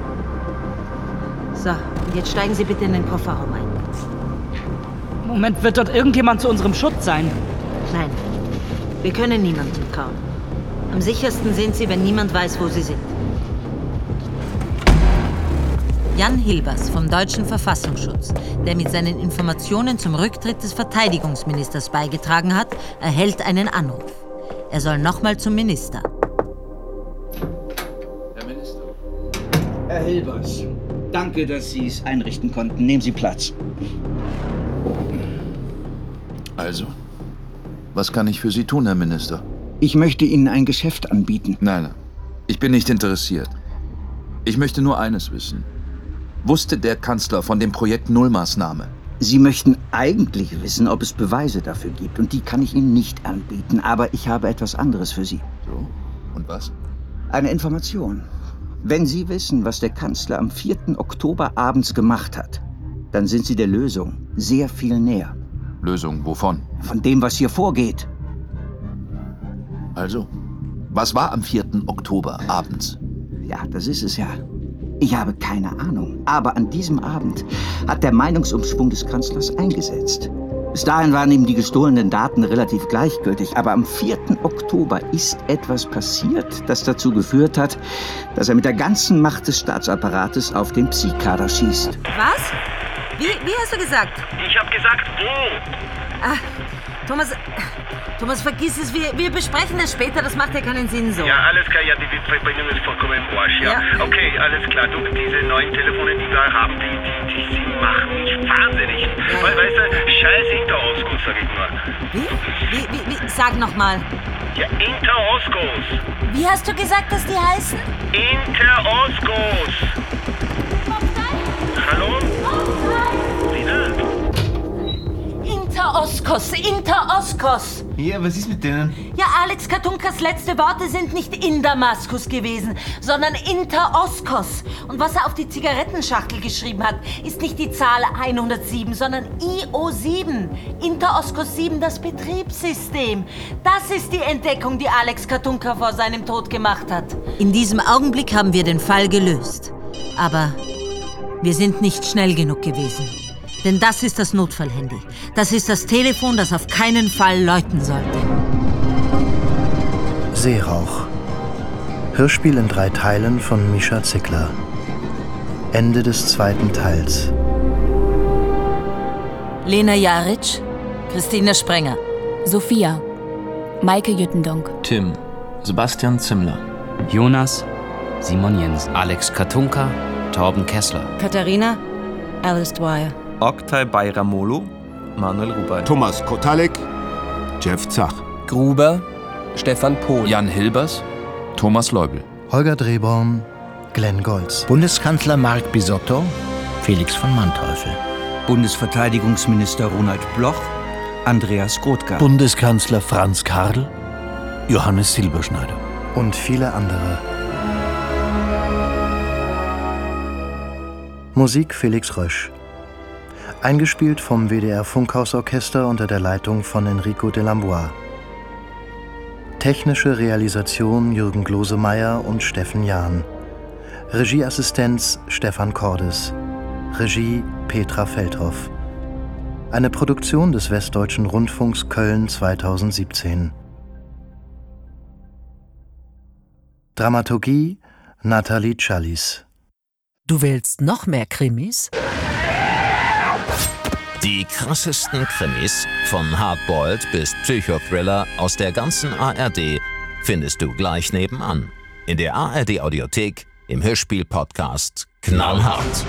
So, und jetzt steigen Sie bitte in den Kofferraum ein. Moment, wird dort irgendjemand zu unserem Schutz sein? Nein, wir können niemandem trauen. Am sichersten sind Sie, wenn niemand weiß, wo Sie sind. Jan Hilbers vom deutschen Verfassungsschutz, der mit seinen Informationen zum Rücktritt des Verteidigungsministers beigetragen hat, erhält einen Anruf. Er soll nochmal zum Minister. Herr Minister. Herr Hilbers, danke, dass Sie es einrichten konnten. Nehmen Sie Platz. Also, was kann ich für Sie tun, Herr Minister? Ich möchte Ihnen ein Geschäft anbieten. Nein, ich bin nicht interessiert. Ich möchte nur eines wissen. Wusste der Kanzler von dem Projekt Nullmaßnahme? Sie möchten eigentlich wissen, ob es Beweise dafür gibt. Und die kann ich Ihnen nicht anbieten. Aber ich habe etwas anderes für Sie. So? Und was? Eine Information. Wenn Sie wissen, was der Kanzler am vierten Oktober abends gemacht hat, dann sind Sie der Lösung sehr viel näher. Lösung wovon? Von dem, was hier vorgeht. Also, was war am vierten Oktober abends? Ja, das ist es ja. Ich habe keine Ahnung, aber an diesem Abend hat der Meinungsumschwung des Kanzlers eingesetzt. Bis dahin waren ihm die gestohlenen Daten relativ gleichgültig, aber am vierten Oktober ist etwas passiert, das dazu geführt hat, dass er mit der ganzen Macht des Staatsapparates auf den Psy-Kader schießt. Was? Wie, wie hast du gesagt? Ich habe gesagt, wo? Ah, Thomas, Thomas, vergiss es, wir, wir besprechen das später, das macht ja keinen Sinn so. Ja, alles klar, ja, die Verbindung ist vollkommen im Arsch, ja. ja. Okay, alles klar, du, diese neuen Telefone, die wir haben, die, die, die, die machen mich wahnsinnig. Ja. Weil, weißt du, scheiß Inter-Ausguss, sag ich mal. Wie? Wie, wie, wie? Sag nochmal. Ja, Inter-Ausguss. Wie hast du gesagt, dass die heißen? Inter-Ausguss. Hallo? Inter-Oskos, Inter-Oskos! Ja, was ist mit denen? Ja, Alex Katunkas letzte Worte sind nicht in Damaskus gewesen, sondern Inter-Oskos. Und was er auf die Zigarettenschachtel geschrieben hat, ist nicht die Zahl hundertsieben, sondern I O sieben. Inter-Oskos sieben, das Betriebssystem. Das ist die Entdeckung, die Alex Katunka vor seinem Tod gemacht hat. In diesem Augenblick haben wir den Fall gelöst. Aber wir sind nicht schnell genug gewesen. Denn das ist das Notfallhandy. Das ist das Telefon, das auf keinen Fall läuten sollte. Seerauch. Hörspiel in drei Teilen von Mischa Zickler. Ende des zweiten Teils. Lena Jaric, Christine Sprenger, Sophia, Maike Jüttendonk, Tim, Sebastian Zimmler, Jonas, Simon Jensen, Alex Katunka, Torben Kessler, Katharina, Alice Dwyer, Oktay Bayramolu, Manuel Rubey, Thomas Kotalek, Jeff Zach, Gruber, Stefan Pohl, Jan Hilbers, Thomas Leubel, Holger Drehborn, Glenn Goltz, Bundeskanzler Marc Bisotto, Felix von Manteuffel, Bundesverteidigungsminister Ronald Bloch, Andreas Grothgar, Bundeskanzler Franz Karl, Johannes Silberschneider und viele andere. Musik Felix Rösch. Eingespielt vom W D R-Funkhausorchester unter der Leitung von Enrico de Lambois. Technische Realisation Jürgen Glosemeier und Steffen Jahn. Regieassistenz Stefan Cordes. Regie Petra Feldhoff. Eine Produktion des Westdeutschen Rundfunks Köln zweitausendsiebzehn. Dramaturgie Nathalie Challis. Du willst noch mehr Krimis? Die krassesten Krimis, von Hardboiled bis Psychothriller aus der ganzen A R D, findest du gleich nebenan. In der A R D-Audiothek, im Hörspiel-Podcast Knallhart.